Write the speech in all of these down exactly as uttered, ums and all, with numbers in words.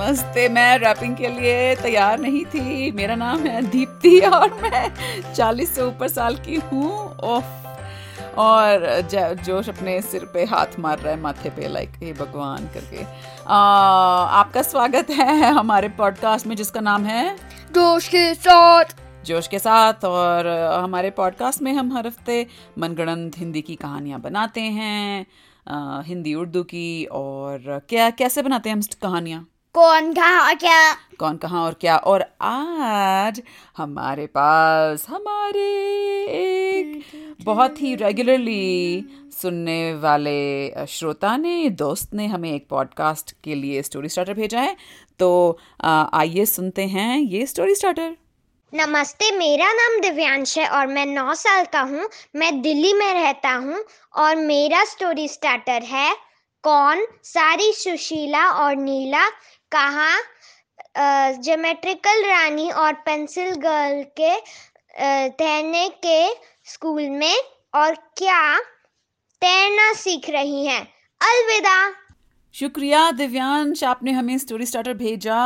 नमस्ते, मैं रैपिंग के लिए तैयार नहीं थी। मेरा नाम है दीप्ति और मैं चालीस से ऊपर साल की हूँ। ओह, और जोश अपने सिर पे हाथ मार रहा है, माथे पे, लाइक हे भगवान करके। आ, आपका स्वागत है हमारे पॉडकास्ट में जिसका नाम है जोश के साथ। जोश के साथ और हमारे पॉडकास्ट में हम हर हफ्ते मनगढ़ंत हिंदी की कहानियाँ बनाते हैं, आ, हिंदी उर्दू की। और क्या कैसे बनाते हैं हम कहानियाँ? कौन कहाँ और क्या, कौन कहाँ और क्या। और आज हमारे पास हमारे एक बहुत ही रेगुलरली सुनने वाले श्रोता ने, दोस्त ने हमें एक पॉडकास्ट के लिए स्टोरी स्टार्टर भेजा है, तो आइए सुनते हैं ये स्टोरी स्टार्टर। नमस्ते, मेरा नाम दिव्यांश है और मैं नौ साल का हूँ। मैं दिल्ली में रहता हूँ और मेरा स्टोरी स्टार्टर है कौन सारी सुशीला और नीला कहाँ, ज्योमेट्रिकल रानी और पेंसिल गर्ल के तैरने के स्कूल में, और क्या तैरना सीख रही हैं। अलविदा। शुक्रिया दिव्यांश, आपने हमें स्टोरी स्टार्टर भेजा।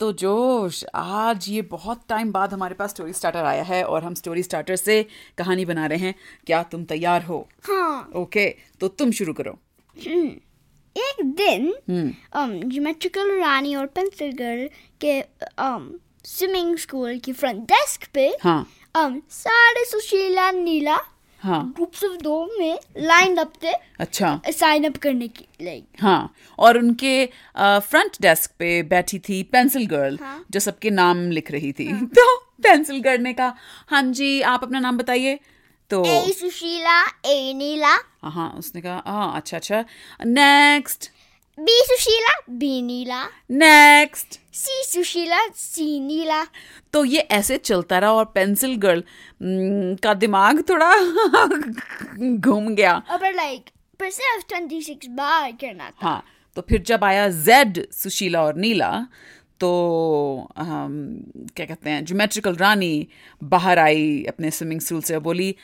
तो जोश, आज ये बहुत टाइम बाद हमारे पास स्टोरी स्टार्टर आया है और हम स्टोरी स्टार्टर से कहानी बना रहे हैं। क्या तुम तैयार हो? हाँ। ओके, तो तुम शुरू करो। एक दिन ज्योमेट्रिकल रानी और पेंसिल गर्ल के स्विमिंग स्कूल की फ्रंट डेस्क पे सारे सुशीला नीला ग्रुप्स ऑफ दो में लाइन अप थे। अच्छा, साइन अप करने के लिए। हाँ, और उनके फ्रंट डेस्क पे बैठी थी पेंसिल गर्ल, हाँ? जो सबके नाम लिख रही थी। हाँ. तो पेंसिल गर्ल ने कहा, हाँ जी आप अपना नाम बताइए। तो ए सुशीला, ए नीला। हाँ, उसने कहा हाँ, अच्छा अच्छा next. B Sushila, B Neela. Next. C Sushila, C Neela. तो ये ऐसे चलता रहा और पेंसिल गर्ल का दिमाग थोड़ा घूम गया। अब लाइक परसेंट छब्बीस बार करना था। हाँ, तो फिर जब आया जेड सुशीला और नीला, तो हम क्या कहते हैं, ज्योमेट्रिकल रानी बाहर आई अपने स्विमिंग स्कूल से, बोली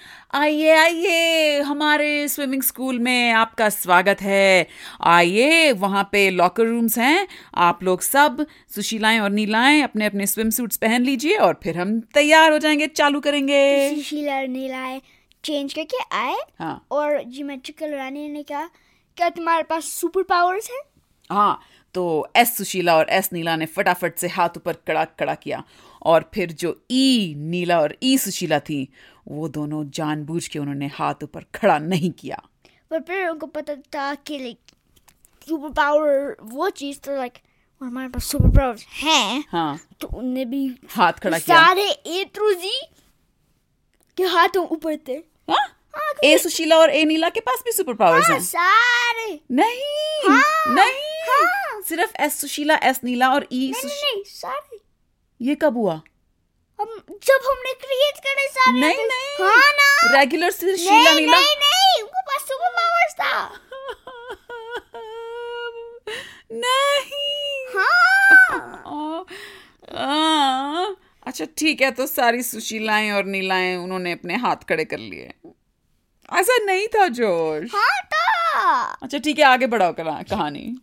आइए आइए हमारे स्विमिंग स्कूल में आपका स्वागत है। आइए, वहाँ पे लॉकर रूम्स हैं, आप लोग सब सुशीलाएं और नीलाएं अपने अपने स्विम सूट्स पहन लीजिए और फिर हम तैयार हो जाएंगे, चालू करेंगे। तो सुशीला और नीलाएं चेंज करके आए। हाँ। और ज्योमेट्रिकल रानी ने कहा, क्या तुम्हारे पास सुपर पावर्स हैं? हाँ, तो एस सुशीला और एस नीला ने फटाफट से हाथ ऊपर कड़ा कड़ा किया और फिर जो ई नीला और ई सुशीला थी, वो दोनों जानबूझ के उन्होंने हाथ ऊपर खड़ा नहीं किया, पर फिर उनको पता था कि लाइक सुपर पावर वो चीज़, तो लाइक हमारे पास सुपर पावर्स हैं। हाँ, तो उनने भी हाथ खड़ा किया। सारे ए थ्रू जी के हाथों ऊपर थे। हाँ? हाँ, ए सुशीला और ए नीला के पास भी सुपर पावर्स हैं। सारे नहीं। हाँ, नहीं। हाँ, सिर्फ एस सुशीला, एस नीला और ई सुशीला। ये कब हुआ? हम जब हमने क्रिएट करे सारे। नहीं नहीं। हाँ ना, रेगुलर सुशीला नीला। नहीं नहीं, उनके पास सुपर पावर्स था। नहीं। हाँ। अच्छा ठीक है, तो सारी सुशीलाएं और नीलाएं उन्होंने अपने हाथ खड़े कर लिए। ऐसा नहीं था जोश। हाँ था। अच्छा ठीक है, आगे बढ़ाओ कहानी।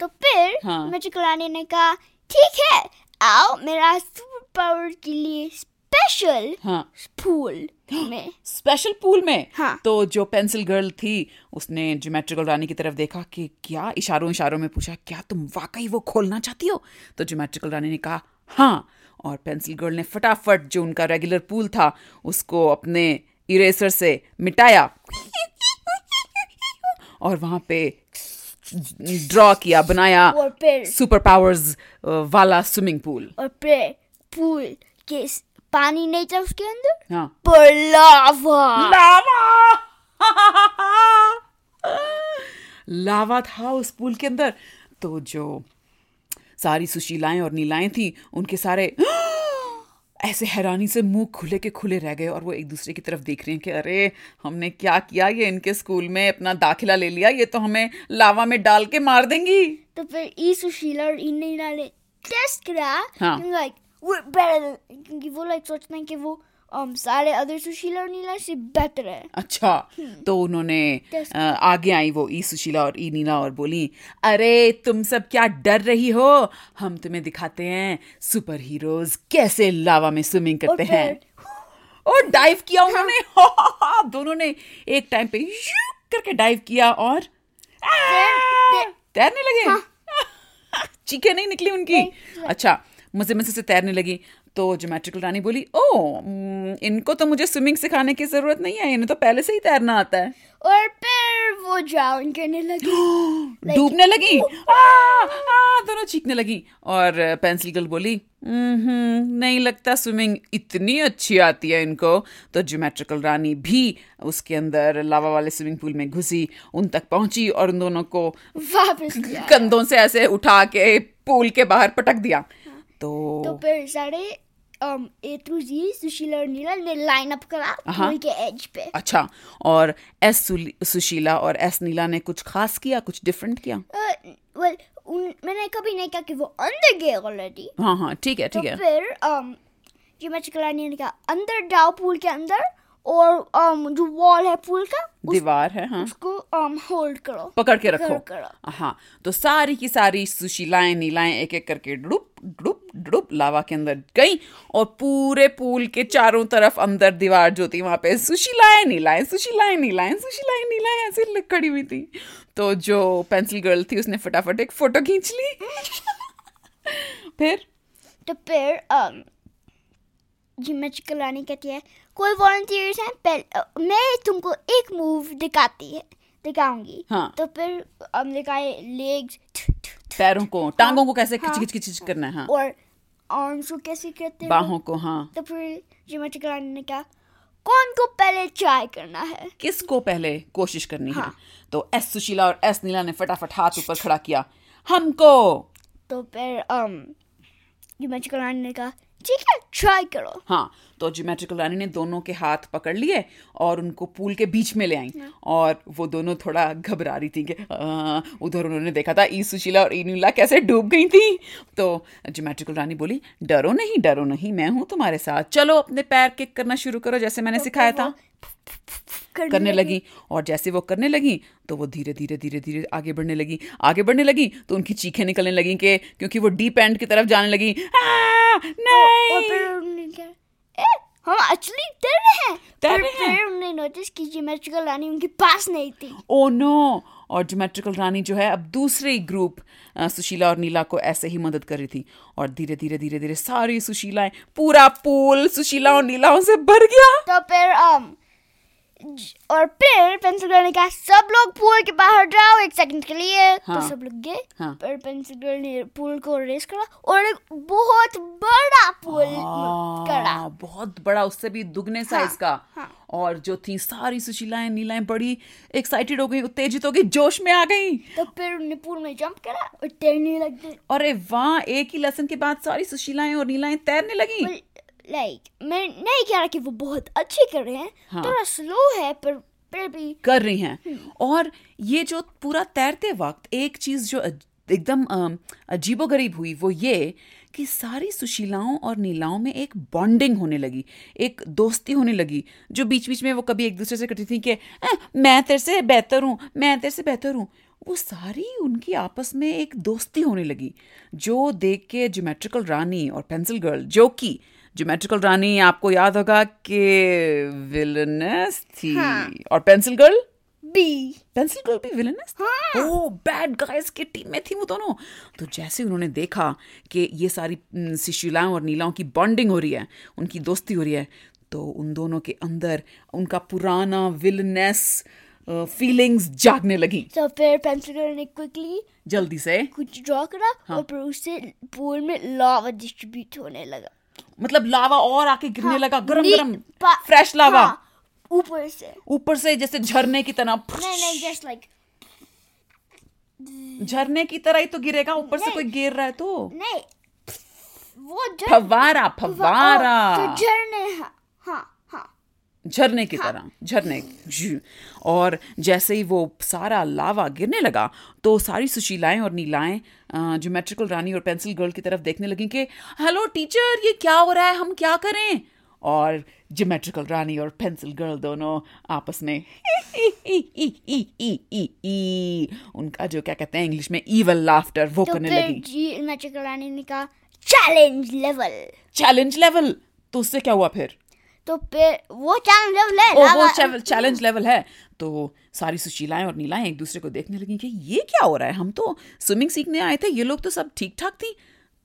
तो फिर हाँ, मैजिक रानी ने कहा ठीक है, आओ मेरा सुपर पावर के लिए स्पेशल हाँ, पूल में। स्पेशल पूल में। हाँ। तो जो पेंसिल गर्ल थी, उसने ज्योमेट्रिकल रानी की तरफ देखा कि क्या, इशारों इशारों में पूछा, क्या तुम वाकई वो खोलना चाहती हो? तो ज्योमेट्रिकल रानी ने कहा हाँ, और पेंसिल गर्ल ने फटाफट जो उनका रेगुलर पूल था उसको अपने इरेसर से मिटाया और वहां पे ड्रॉ किया, बनाया सुपर पावर्स वाला स्विमिंग पूल। और फिर पूल के पानी नहीं था उसके अंदर। हाँ। पर लावा लावा लावा था उस पूल के अंदर। तो जो सारी सुशीलाएं और नीलाएं थी, उनके सारे ऐसे हैरानी से मुंह खुले के खुले रह गए और वो एक दूसरे की तरफ देख रहे हैं कि अरे हमने क्या किया, ये इनके स्कूल में अपना दाखिला ले लिया, ये तो हमें लावा में डाल के मार देंगी। तो फिर ई सुशीला और ई नीला ने टेस्ट करा, लाइक वो बेटर, क्योंकि वो लाइक सोचते हैं कि वो um, सारे अदर सुशीला और नीला से बेहतर है। अच्छा, तो उन्होंने आगे आई वो ई सुशीला और ई नीला और बोली, अरे तुम सब क्या डर रही हो, हम तुम्हें दिखाते हैं सुपर हीरोज कैसे लावा में स्विमिंग करते और हैं। और डाइव किया उन्होंने, हाँ। दोनों ने एक टाइम पे करके डाइव किया और तैरने लगे, हाँ। चीखें नहीं निकली उनकी, अच्छा मजे मजे से तैरने लगी। तो ज्योमेट्रिकल रानी बोली, ओ इनको तो मुझे स्विमिंग सिखाने की जरूरत नहीं है, इन्हें तो पहले से ही तैरना आता है। और फिर वो ड्राउन करने लगी, डूबने लगी, आ, आ, दोनों चीखने लगी। और पेंसिल गर्ल बोली, नहीं लगता स्विमिंग इतनी अच्छी आती है इनको। तो ज्योमेट्रिकल रानी भी उसके अंदर लावा वाले स्विमिंग पूल में घुसी, उन तक पहुंची और उन दोनों को वापस कंधों से ऐसे उठा के पूल के बाहर पटक दिया। तो, तो फिर सारे um, A through G Sushila और नीला ने लाइन अप करा पूल के एज पे। अच्छा, और एस सुशीला और एस नीला ने कुछ खास किया, कुछ डिफरेंट किया? uh, well, उन, मैंने कभी नहीं कहा कि वो अंदर गए ऑलरेडी। हाँ हाँ ठीक है ठीक है। तो फिर um, ज्योमेट्रिकल रानी ने कहा अंदर जाओ पूल के अंदर, और um, जो वॉल है पूल का, दीवार है, हाँ, उसको um, होल्ड करो, पकड़ के रखो, करो। हाँ, तो सारी की सारी सुशीलाएं नीलाएं एक एक करके डुप डुप डुप लावा के अंदर गई और पूरे पूल के चारों तरफ अंदर दीवार जो थी वहां पे सुशीलाएं नीलाएं सुशीलाएं नीलाएं सुशीलाएं नीलाएं ऐसे खड़ी हुई थी। तो जो पेंसिल गर्ल थी उसने फटाफट एक फोटो खींच ली। फिर तो फिर um, ज्योमेट्रिकल रानी कहती है, कोई वॉलंटियर्स हैं? पहले मैं तुमको एक मूव दिखाती है दिखाऊंगी। हाँ। तो फिर हम दिखाए लेग्स, पैरों को, टांगों को कैसे खिच खिच खिच करना है, और आर्म्स को कैसे करते हैं, बाहों को। हाँ, तो फिर ज्योमेट्रिकल रानी ने कहा, कौन को पहले ट्राई करना है, किसको पहले कोशिश करनी है? तो एस सुशीला और एस नीला ने फटाफट हाथ ऊपर खड़ा किया, हमको। तो फिर ज्योमेट्रिकल रानी ने कहा, ठीक है ट्राई करो। हाँ, तो ज्योमेट्रिकल रानी ने दोनों के हाथ पकड़ लिए और उनको पूल के बीच में ले आई। और वो दोनों थोड़ा घबरा रही थी कि उधर उन्होंने देखा था ई सुशीला और ई नीला कैसे डूब गई थी। तो ज्योमेट्रिकल रानी बोली, डरो नहीं डरो नहीं, मैं हूँ तुम्हारे साथ, चलो अपने पैर किक करना शुरू करो जैसे मैंने तो सिखाया था। करने लगी, और जैसे वो करने लगी तो वो धीरे धीरे धीरे धीरे आगे बढ़ने लगी आगे बढ़ने लगी तो उनकी चीखें निकलने लगी कि क्योंकि वो डीप एंड की तरफ जाने लगी। नहीं, हम एक्चुअली डर रहे हैं। पर फिर हमने नोटिस की ज्योमेट्रिकल रानी उनके पास नहीं थी। Oh no. और ज्योमेट्रिकल रानी जो है अब दूसरे ग्रुप सुशीला और नीला को ऐसे ही मदद कर रही थी, और धीरे धीरे धीरे धीरे सारी सुशीलाएं, पूरा पूल सुशीला और नीलाओं से भर गया। तो फिर और फिर पेंसिल गर्ल ने कहा, सब लोग पूल के बाहर जाओ एक सेकंड के लिए। हाँ, तो सब लोग गए। हाँ, पर पेंसिल गर्ल ने पूल को रेस करा और एक बहुत बड़ा पूल करा, बहुत बड़ा, उससे भी दुगने साइज का। हाँ, और जो थी सारी सुशीलाएं नीलाएं बड़ी एक्साइटेड हो गई, उत्तेजित हो गई, जोश में आ गई। तो फिर उन्होंने पूल में जंप करा और तैरने लग गई। अरे वाह, एक ही लेसन के बाद सारी सुशीलाएं और नीलाएं तैरने लगी। लाइक like, मैं नहीं कह रहा कि वो बहुत अच्छे कर रहे हैं। हाँ, थोड़ा स्लो है पर पर भी कर रही हैं। और ये जो पूरा तैरते वक्त एक चीज जो एकदम अजीबोगरीब हुई वो ये कि सारी सुशीलाओं और नीलाओं में एक बॉन्डिंग होने लगी, एक दोस्ती होने लगी, जो बीच बीच में वो कभी एक दूसरे से करती थी कि मैं तेरे से बेहतर हूँ मैं तेरे से बेहतर हूँ वो सारी उनकी आपस में एक दोस्ती होने लगी, जो देख के ज्योमेट्रिकल रानी और पेंसिल गर्ल, जो कि ज्योमेट्रिकल रानी आपको याद होगा कि विलनेस थी। हाँ, और pencil girl B pencil girl भी विलनेस। हाँ, ओ बैड गाइस के टीम में थी वो दोनों। तो जैसे उन्होंने देखा कि ये सारी सुशीलाओं और नीलाओं की बॉन्डिंग हो रही है, उनकी दोस्ती हो रही है, तो उन दोनों के अंदर उनका पुराना विलनेस फीलिंग्स uh, जागने लगी। तो फिर पेंसिल गर्ल ने क्विकली जल्दी से कुछ ड्रॉ करा। हाँ, और फिर उससे पूल में लावा डिस्ट्रीब्यूट होने लगा, मतलब लावा और आके गिरने। हाँ, लगा, गरम गरम फ्रेश लावा। हाँ, ऊपर से ऊपर से जैसे झरने की तरह। नहीं नहीं, जस्ट लाइक झरने की तरह ही तो गिरेगा, ऊपर से कोई गिर रहा है तो नहीं, वो फवारा फवारा तो झरने। हाँ हाँ, झरने की हाँ, तरह झरने। और जैसे ही वो सारा लावा गिरने लगा तो सारी सुशीलाएं और नीलाएं ज्योमेट्रिकल रानी और पेंसिल गर्ल की तरफ देखने लगी कि हेलो टीचर, ये क्या हो रहा है, हम क्या करें? और ज्योमेट्रिकल रानी और पेंसिल गर्ल दोनों आपस में ही ही ही ही ही ही ही। उनका जो क्या कहते हैं इंग्लिश में इवल लाफ्टर वो तो करने लगी। ज्योमेट्रिकल रानी ने कहा चैलेंज लेवल, चैलेंज लेवल। तो उससे क्या हुआ फिर? तो फिर वो चैलेंज लेवल है, ओ, वो चैलेंज लेवल है। तो सारी सुशीलाएं और नीलाएं एक दूसरे को देखने लगी कि ये क्या हो रहा है, हम तो स्विमिंग सीखने आए थे, ये लोग तो सब ठीक ठाक थी।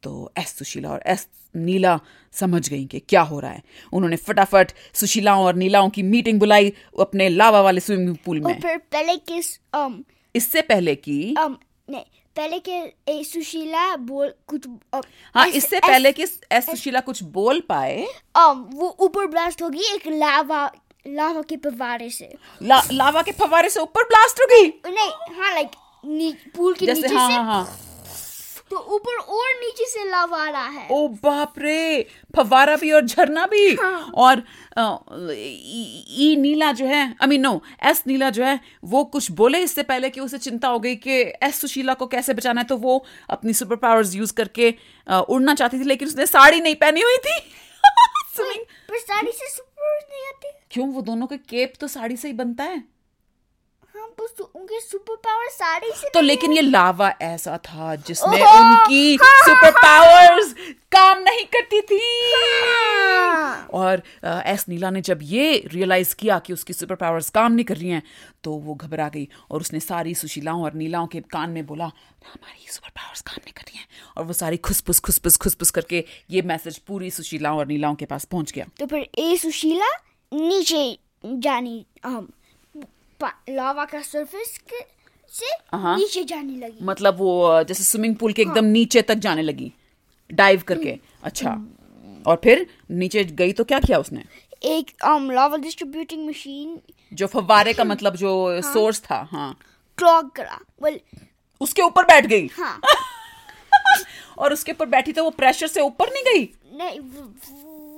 तो एस सुशीला और एस नीला समझ गई कि क्या हो रहा है। उन्होंने फटाफट सुशीलाओं और नीलाओं की मीटिंग बुलाई अपने लावा वाले स्विमिंग पूल में। फिर पहले किस um, इससे पहले कि um, नहीं पहले कि सुशीला बोल कुछ um, हाँ इस, इससे एस, पहले कि एस सुशीला कुछ बोल पाए um, वो ऊपर ब्लास्ट होगी एक लावा लावा के फव्वारे से ला, लावा के फव्वारे से ऊपर ब्लास्ट होगी नहीं हाँ लाइक नी, पूल के नीचे हाँ, से हाँ, हाँ, तो ऊपर और नीचे से लावा आ रहा है। ओ बाप रे, फव्वारा भी और झरना भी। हाँ। और ई नीला जो है I mean no S Neela जो है वो कुछ बोले इससे पहले कि उसे चिंता हो गई कि एस सुशीला को कैसे बचाना है। तो वो अपनी सुपर पावर्स यूज करके आ, उड़ना चाहती थी, लेकिन उसने साड़ी नहीं पहनी हुई थी। स्विमिंग पर साड़ी से सुपर नहीं आती क्यों? वो दोनों के केप तो साड़ी से ही बनता है। सुपर पावर साड़ी से तो, लेकिन ये लावा ऐसा था जिसमें उनकी हाँ, सुपर पावर्स हाँ, काम नहीं करती थी। हाँ, और एस नीला ने जब ये रियलाइज किया कि उसकी सुपर पावर्स काम नहीं कर रही हैं तो वो घबरा गई और उसने सारी सुशीलाओं और नीलाओं के कान में बोला हमारी सुपर पावर्स काम नहीं कर रही हैं, और वो सारी खुसपुस खुसपुस खुसपुस करके ये मैसेज पूरी सुशीलाओं और नीलाओं के पास पहुंच गया। तो फिर ए सुशीला नीचे जानी हम लावा का सरफेस से नीचे जाने लगी, मतलब वो जैसे स्विमिंग पूल के एकदम नीचे तक जाने लगी डाइव करके। अच्छा, और फिर नीचे गई तो क्या किया उसने? एक लावा डिस्ट्रीब्यूटिंग मशीन जो फव्वारे का मतलब जो सोर्स था हाँ क्लॉग करा, वेल उसके ऊपर बैठ गई। हाँ। और उसके ऊपर बैठी तो वो प्रेशर से ऊपर नहीं गई? नहीं।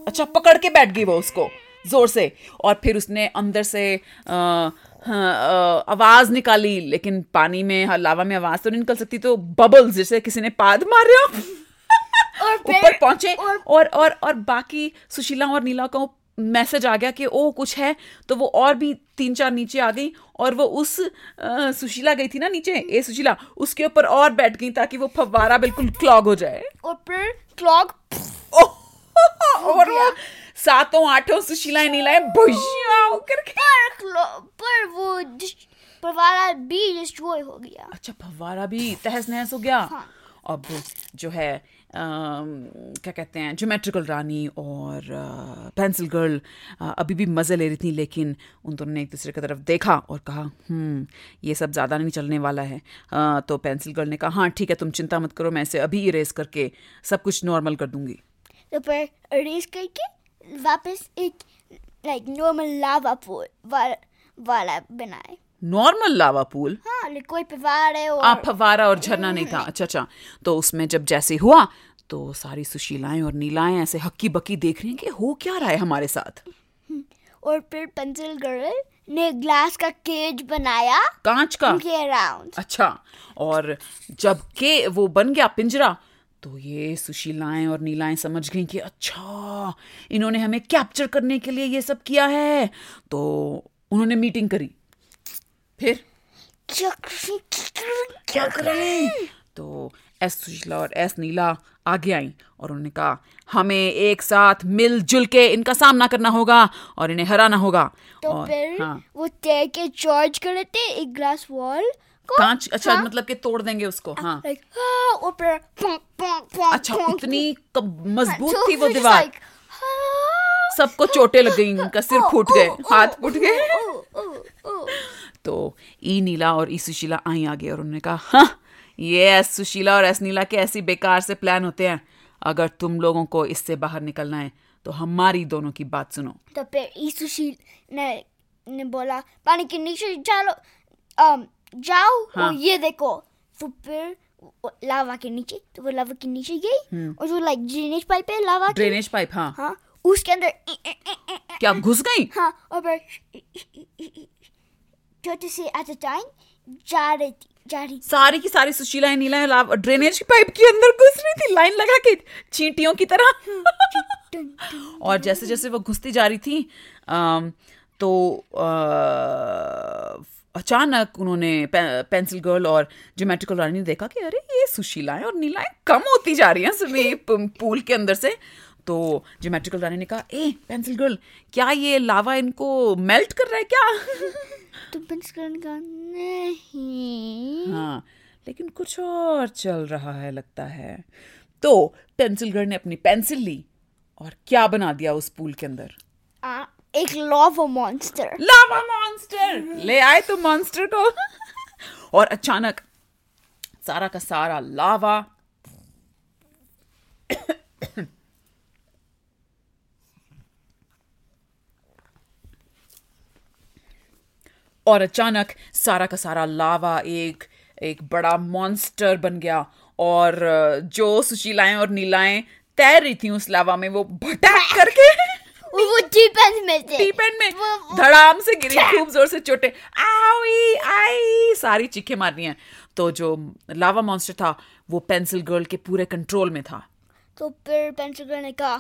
अच्छा, पकड़ के बैठ गई वो उसको जोर से, और फिर उसने अंदर से आ, हाँ, आवाज निकाली, लेकिन पानी में लावा में आवाज तो नहीं निकल सकती, तो बबल्स जैसे किसी ने पाद मारे ऊपर पहुंचे और, और और और बाकी सुशीला और नीला को मैसेज आ गया कि ओ कुछ है, तो वो और भी तीन चार नीचे आ गई और वो उस आ, सुशीला गई थी ना नीचे ए सुशीला, उसके ऊपर और बैठ गई ताकि वो फव्वारा बिल्कुल क्लॉग हो जाए। और फिर क्लॉग और सातों आठों सुशीलाएं नीलाएं भुजियां करके पर वो फव्वारा भी डिस्ट्रॉय हो गया। अच्छा, फव्वारा भी तहस नहस हो गया। हाँ। अब जो है आ, क्या कहते हैं ज्योमेट्रिकल रानी और पेंसिल गर्ल अभी भी मज़े ले रही थी, लेकिन उन दोनों ने एक दूसरे की तरफ देखा और कहा हम्म ये सब ज़्यादा नहीं चलने वाला है। आ, तो पेंसिल गर्ल ने कहा हाँ ठीक है, तुम चिंता मत करो, मैं इसे अभी इरेज करके सब कुछ नॉर्मल कर दूंगी। तो पर इरेज करके वापस एक लाइक नॉर्मल लावा पूल वाला बनाए। नॉर्मल लावा पूल हाँ, लेकिन कोई फव्वारे और फव्वारा और झरना नहीं था। अच्छा अच्छा, तो उसमें जब जैसे हुआ तो सारी सुशीलाएं और नीलाएं ऐसे हक्की बक्की देख रही हैं कि हो क्या रहा है हमारे साथ। और फिर पेंसिल गर्ल ने ग्लास का केज बनाया, कांच का अराउंड। अच्छा, और जब के वो बन गया पिंजरा तो ये सुशीलाएं और नीलाएं समझ गई कि अच्छा इन्होंने हमें कैप्चर करने के लिए ये सब किया है। तो उन्होंने मीटिंग करी, फिर क्या करें? तो एस सुशीला और एस नीला आगे आई और उन्होंने कहा हमें एक साथ मिलजुल के इनका सामना करना होगा और इन्हें हराना होगा। तो और फिर हाँ। वो तैर के चार्ज कर रहे थे एक ग्लास वॉल कांच। अच्छा, हाँ? मतलब के तोड़ देंगे उसको हाँ, ऊपर अच्छा इतनी मजबूत थी वो दीवार, सबको चोटें लग गई, उनका सिर फूट गए, हाथ फूट गए। तो ई नीला और ई सुशीला आई आगे और उन्होंने कहा हाँ ये एस सुशीला और एस नीला के ऐसी बेकार से प्लान होते हैं, अगर तुम लोगों को इससे बाहर निकलना है तो हमारी दोनों की बात सुनो। तो फिर ई सुशीला ने बोला पानी के नीचे चलो जाओ हाँ। और ये देखो, तो फिर लावा के नीचे, तो वो लावा के नीचे गई और जो लाइक ड्रेनेज पाइप है लावा ड्रेनेज पाइप हाँ हाँ उसके अंदर ए, ए, ए, ए, ए, क्या घुस गई हाँ, और छोटे से एट अ टाइम जा रही थी जा रही सारी की सारी सुशीलाएं नीलाएं लावा ड्रेनेज पाइप के अंदर घुस रही थी लाइन लगा के चींटियों की तरह। और जैसे जैसे वो घुसती जा रही थी तो अचानक उन्होंने पेंसिल गर्ल और ज्योमेट्रिकल रानी ने देखा कि अरे ये सुशीलाएं और नीलाएं कम होती जा रही हैं पूल के अंदर से। तो ज्योमेट्रिकल रानी ने कहा, ए पेंसिल गर्ल, क्या ये लावा इनको मेल्ट कर रहा है क्या? तो पेंसिल गर्ल ने कहा, नहीं। हाँ, लेकिन कुछ और चल रहा है लगता है। तो पेंसिल गर्ल ने अपनी पेंसिल ली और क्या बना दिया उस पूल के अंदर? आ, एक लावा मॉन्स्टर। लावा मॉन्स्टर ले आए तो मॉन्स्टर को। और अचानक सारा का सारा लावा और अचानक सारा का सारा लावा एक एक बड़ा मॉन्स्टर बन गया। और जो सुशीलाएं और नीलाएं तैर रही थी उस लावा में, वो भटक करके वो टीपेन में थे। टीपेन में धड़ाम से गिरी, खूब जोर से चोटे, आई आई सारी चीखें मारनी है। तो जो लावा मॉन्स्टर था वो पेंसिल गर्ल के पूरे कंट्रोल में था। तो फिर पेंसिल गर्ल ने कहा,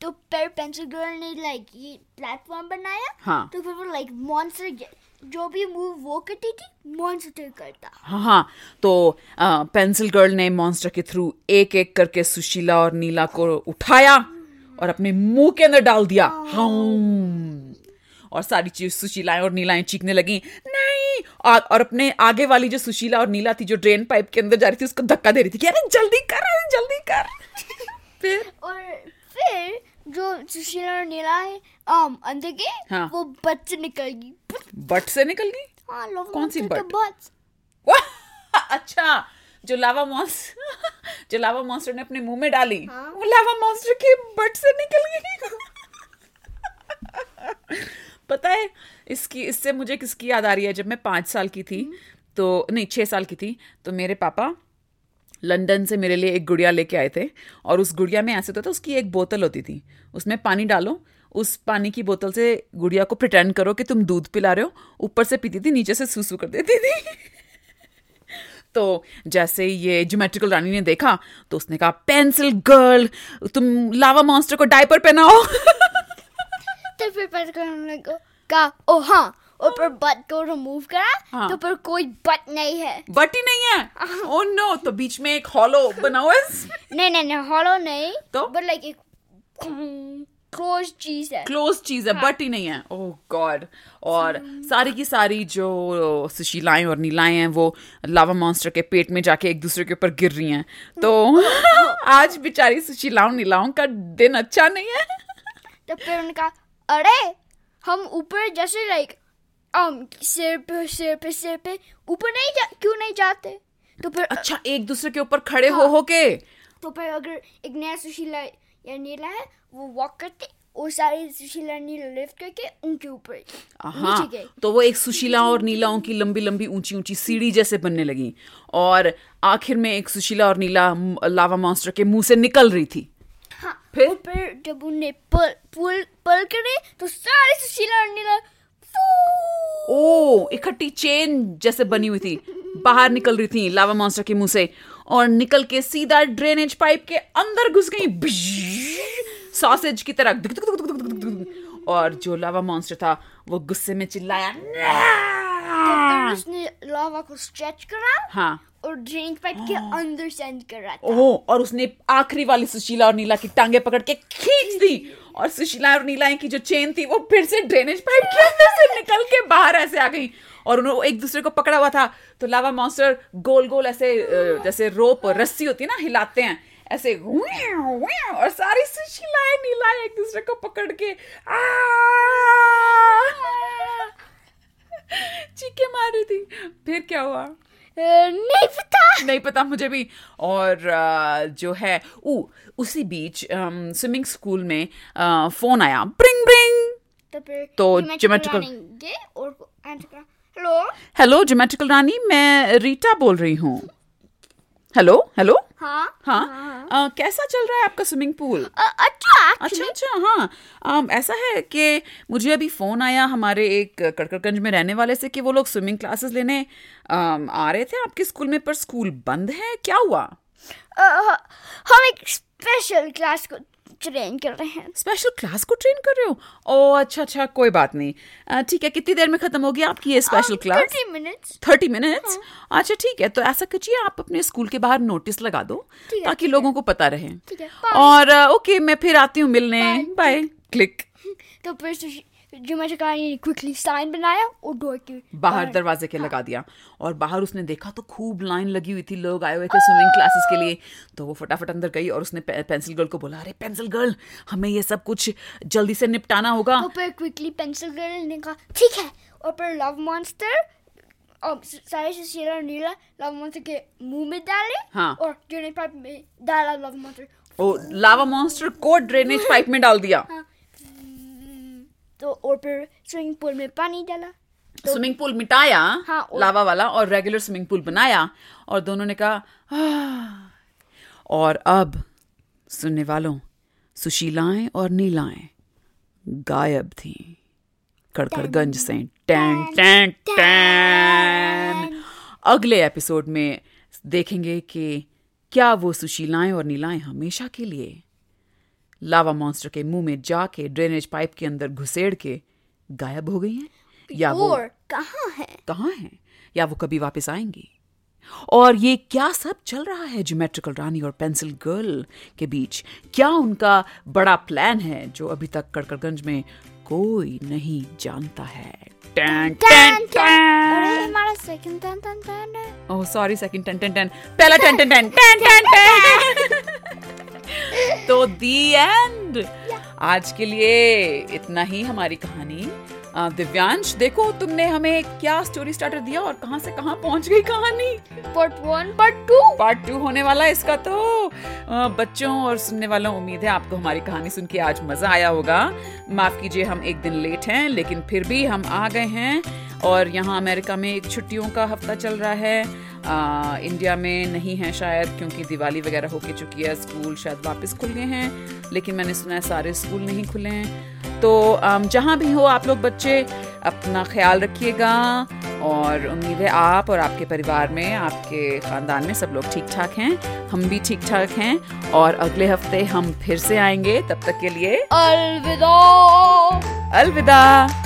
तो फिर पेंसिल गर्ल ने लाइक ये प्लेटफॉर्म बनाया। हाँ। तो फिर वो लाइक मॉन्स्टर जो भी मूव वो करती थी मॉन्स्टर करता। हाँ हाँ तो पेंसिल गर्ल ने मॉन्स्टर के थ्रू एक एक करके सुशीला और नीला को उठाया और अपने मुंह के अंदर डाल दिया। हाँ। और सारी चीज सुशीलाएं और नीलाएं चीखने लगी, नहीं। आ, और अपने आगे वाली जो सुशीला और नीला थी जो ड्रेन पाइप के अंदर जा रही थी उसको धक्का दे रही थी कि अरे जल्दी कर जल्दी कर। फिर और फिर जो सुशीला और नीला आम अंदर गए। हाँ। वो बट से निकल गई। बट से निकल गई? हाँ, कौन सी बट? अच्छा, जो लावा मॉन्स्टर जो लावा मॉन्स्टर ने अपने मुंह में डाली। हाँ? वो लावा मॉन्स्टर के बट से निकल गई। पता है इसकी इससे मुझे किसकी याद आ रही है? जब मैं पाँच साल की थी तो नहीं छः साल की थी तो मेरे पापा लंदन से मेरे लिए एक गुड़िया लेके आए थे। और उस गुड़िया में ऐसे होता था, उसकी एक बोतल होती थी, उसमें पानी डालो, उस पानी की बोतल से गुड़िया को प्रिटेंड करो कि तुम दूध पिला रहे हो। ऊपर से पीती थी, नीचे से सूसू कर देती थी। तो जैसे ये ज्योमेट्रिकल रानी ने देखा तो उसने कहा, पेंसिल गर्ल तुम लावा मॉन्स्टर को डायपर पहनाओ। तो फिर पेंसिल को कहा, ओ हाँ, ऊपर बट को रिमूव करा। हाँ। तो पर कोई बट नहीं है, बट ही नहीं है। ओ नो, तो बीच में एक हॉलो बना हुआ है। नहीं नहीं नहीं, हॉलो नहीं तो बट लाइक एक क्लोज चीज है, क्लोज चीज है। हाँ। बट ही नहीं है। Oh god. और सारी की सारी जो सुशीलाएं और नीलाएं हैं वो लावा मॉन्स्टर के पेट में जाके एक दूसरे के ऊपर गिर रही हैं। तो आज बेचारी सुशीलाओं नीलाओं का दिन अच्छा नहीं है। तो फिर उन्होंने कहा, अरे हम ऊपर जैसे लाइक Um, सिर पे सिर पे सिर पे ऊपर नहीं जा, क्यों नहीं जाते? तो फिर अच्छा एक दूसरे के ऊपर खड़े हो हो के। तो फिर अगर एक नया सुशीला या नीला है वो वॉक करते और सारी सुशीला नीला लिफ्ट करके उनके ऊपर नीचे गए। तो वो एक सुशीला और नीलाओं की लंबी लंबी ऊंची ऊंची सीढ़ी जैसे बनने लगी। और आखिर में एक सुशीला और नीला लावा मॉन्स्टर के मुंह से निकल रही थी। हाँ, फिर फिर जब उन्हें पल पुल पल करे तो सारी सुशीला और नीला ओ इकट्ठी चेन जैसे बनी हुई थी बाहर निकल रही थी लावा मॉन्स्टर के मुंह से और निकल के सीधा ड्रेनेज पाइप के अंदर घुस गई सॉसेज की तरह। और जो लावा मॉन्स्टर था वो गुस्से में चिल्लाया, तो उसने लावा को स्ट्रेच करा। हाँ। और ड्रेनेज पाइप के अंदर सेंड करा। ओह, और उसने आखिरी वाली सुशीला और नीला की टांगे पकड़ के खींच दी और सुशीला और नीलाएं की जो चेन थी वो फिर से ड्रेनेज पाइप के अंदर से निकल के बाहर ऐसे आ गई। और उन्होंने एक दूसरे को पकड़ा हुआ था तो लावा मॉन्स्टर गोल गोल ऐसे जैसे रोप रस्सी होती है ना हिलाते हैं ऐसे, और सारी सुशीलाएं नीलाएं एक दूसरे को पकड़ के आ चीखे मार रही थी। फिर क्या हुआ नहीं पता, नहीं पता मुझे भी। और आ, जो है ऊ उसी बीच स्विमिंग स्कूल में आ, फोन आया, ब्रिंग ब्रिंग। तो geometrical hello hello geometrical Rani, मैं रीटा बोल रही हूँ। हेलो हेलो हाँ हाँ आ, कैसा चल रहा है आपका स्विमिंग पूल? आ, अच्छा अच्छा अच्छा हाँ आ, ऐसा है कि मुझे अभी फ़ोन आया हमारे एक कड़कड़गंज में रहने वाले से कि वो लोग स्विमिंग क्लासेस लेने आ, आ रहे थे आपके स्कूल में, पर स्कूल बंद है। क्या हुआ? आ, हम एक स्पेशल क्लास को ट्रेन कर रहे हैं। स्पेशल क्लास को ट्रेन कर रहे हो? ओह अच्छा अच्छा, कोई बात नहीं। ठीक है, कितनी देर में खत्म होगी आपकी ये special class? Thirty minutes thirty minutes. अच्छा ठीक है, तो ऐसा कीजिए आप अपने स्कूल के बाहर नोटिस लगा दो ताकि लोगों को पता रहे। और ओके, मैं फिर आती हूँ मिलने, बाय। क्लिक। तो ज्योमेट्रिकल रानी ने क्विकली साइन बनाया और डोर के बाहर दरवाजे के लगा दिया। और बाहर उसने देखा तो खूब लाइन लगी हुई थी, लोग आए हुए थे स्विमिंग क्लासेस के लिए। तो वो फटाफट अंदर गई और उसने पे, पेंसिल गर्ल को बोला, अरे पेंसिल गर्ल, हमें ये सब कुछ जल्दी से निपटाना होगा। तो पर क्विकली पेंसिल गर्ल ने कहा ठीक है। और पर लव मॉन्स्टर और सारे सुशीला और नीला लव मॉन्स्टर के मुंह में डाले। हाँ। और ड्रेनेज पाइप में डाला लव मॉन्स्टर। ओ लावा मॉन्स्टर को ड्रेनेज पाइप में डाल दिया। हाँ। तो और फिर स्विमिंग पूल में पानी डाला। तो स्विमिंग पूल मिटाया, हाँ, लावा वाला, और रेगुलर स्विमिंग पूल बनाया। और दोनों ने कहा। और अब सुनने वालों, सुशीलाएं और नीलाएं गायब थी कड़कड़गंज से। टैन टैन टैन। अगले एपिसोड में देखेंगे कि क्या वो सुशीलाएं और नीलाएं हमेशा के लिए लावा मॉन्स्टर के मुंह में जाके ड्रेनेज पाइप के अंदर घुसेड़ के गायब हो गई हैं, या वो कहाँ हैं कहाँ हैं या वो कभी वापस आएंगी? और ये क्या सब चल रहा है ज्योमेट्रिकल रानी और पेंसिल गर्ल के बीच? क्या उनका बड़ा प्लान है जो अभी तक कड़कड़गंज में कोई नहीं जानता है? टन टन टन। हमारा सेकंड टन टन टन। ओह सॉरी, सेकंड टन टन टन, पहला टन टन टन टन। तो दी एंड। yeah. आज के लिए इतना ही हमारी कहानी। दिव्यांश, देखो तुमने हमें क्या स्टोरी स्टार्टर दिया और कहां से कहां पहुंच गई कहानी। Part one, part two part two होने वाला है इसका। तो बच्चों और सुनने वालों, उम्मीद है आपको हमारी कहानी सुन के आज मजा आया होगा। माफ कीजिए, हम एक दिन लेट हैं, लेकिन फिर भी हम आ गए हैं। और यहाँ अमेरिका में एक छुट्टियों का हफ्ता चल रहा है, आ, इंडिया में नहीं है शायद, क्योंकि दिवाली वगैरह हो के चुकी है, स्कूल शायद वापस खुल गए हैं, लेकिन मैंने सुना है सारे स्कूल नहीं खुले हैं। तो जहाँ भी हो आप लोग बच्चे, अपना ख्याल रखिएगा। और उम्मीद है आप और आपके परिवार में, आपके ख़ानदान में सब लोग ठीक ठाक हैं, हम भी ठीक ठाक हैं। और अगले हफ्ते हम फिर से आएंगे, तब तक के लिए अलविदा अलविदा।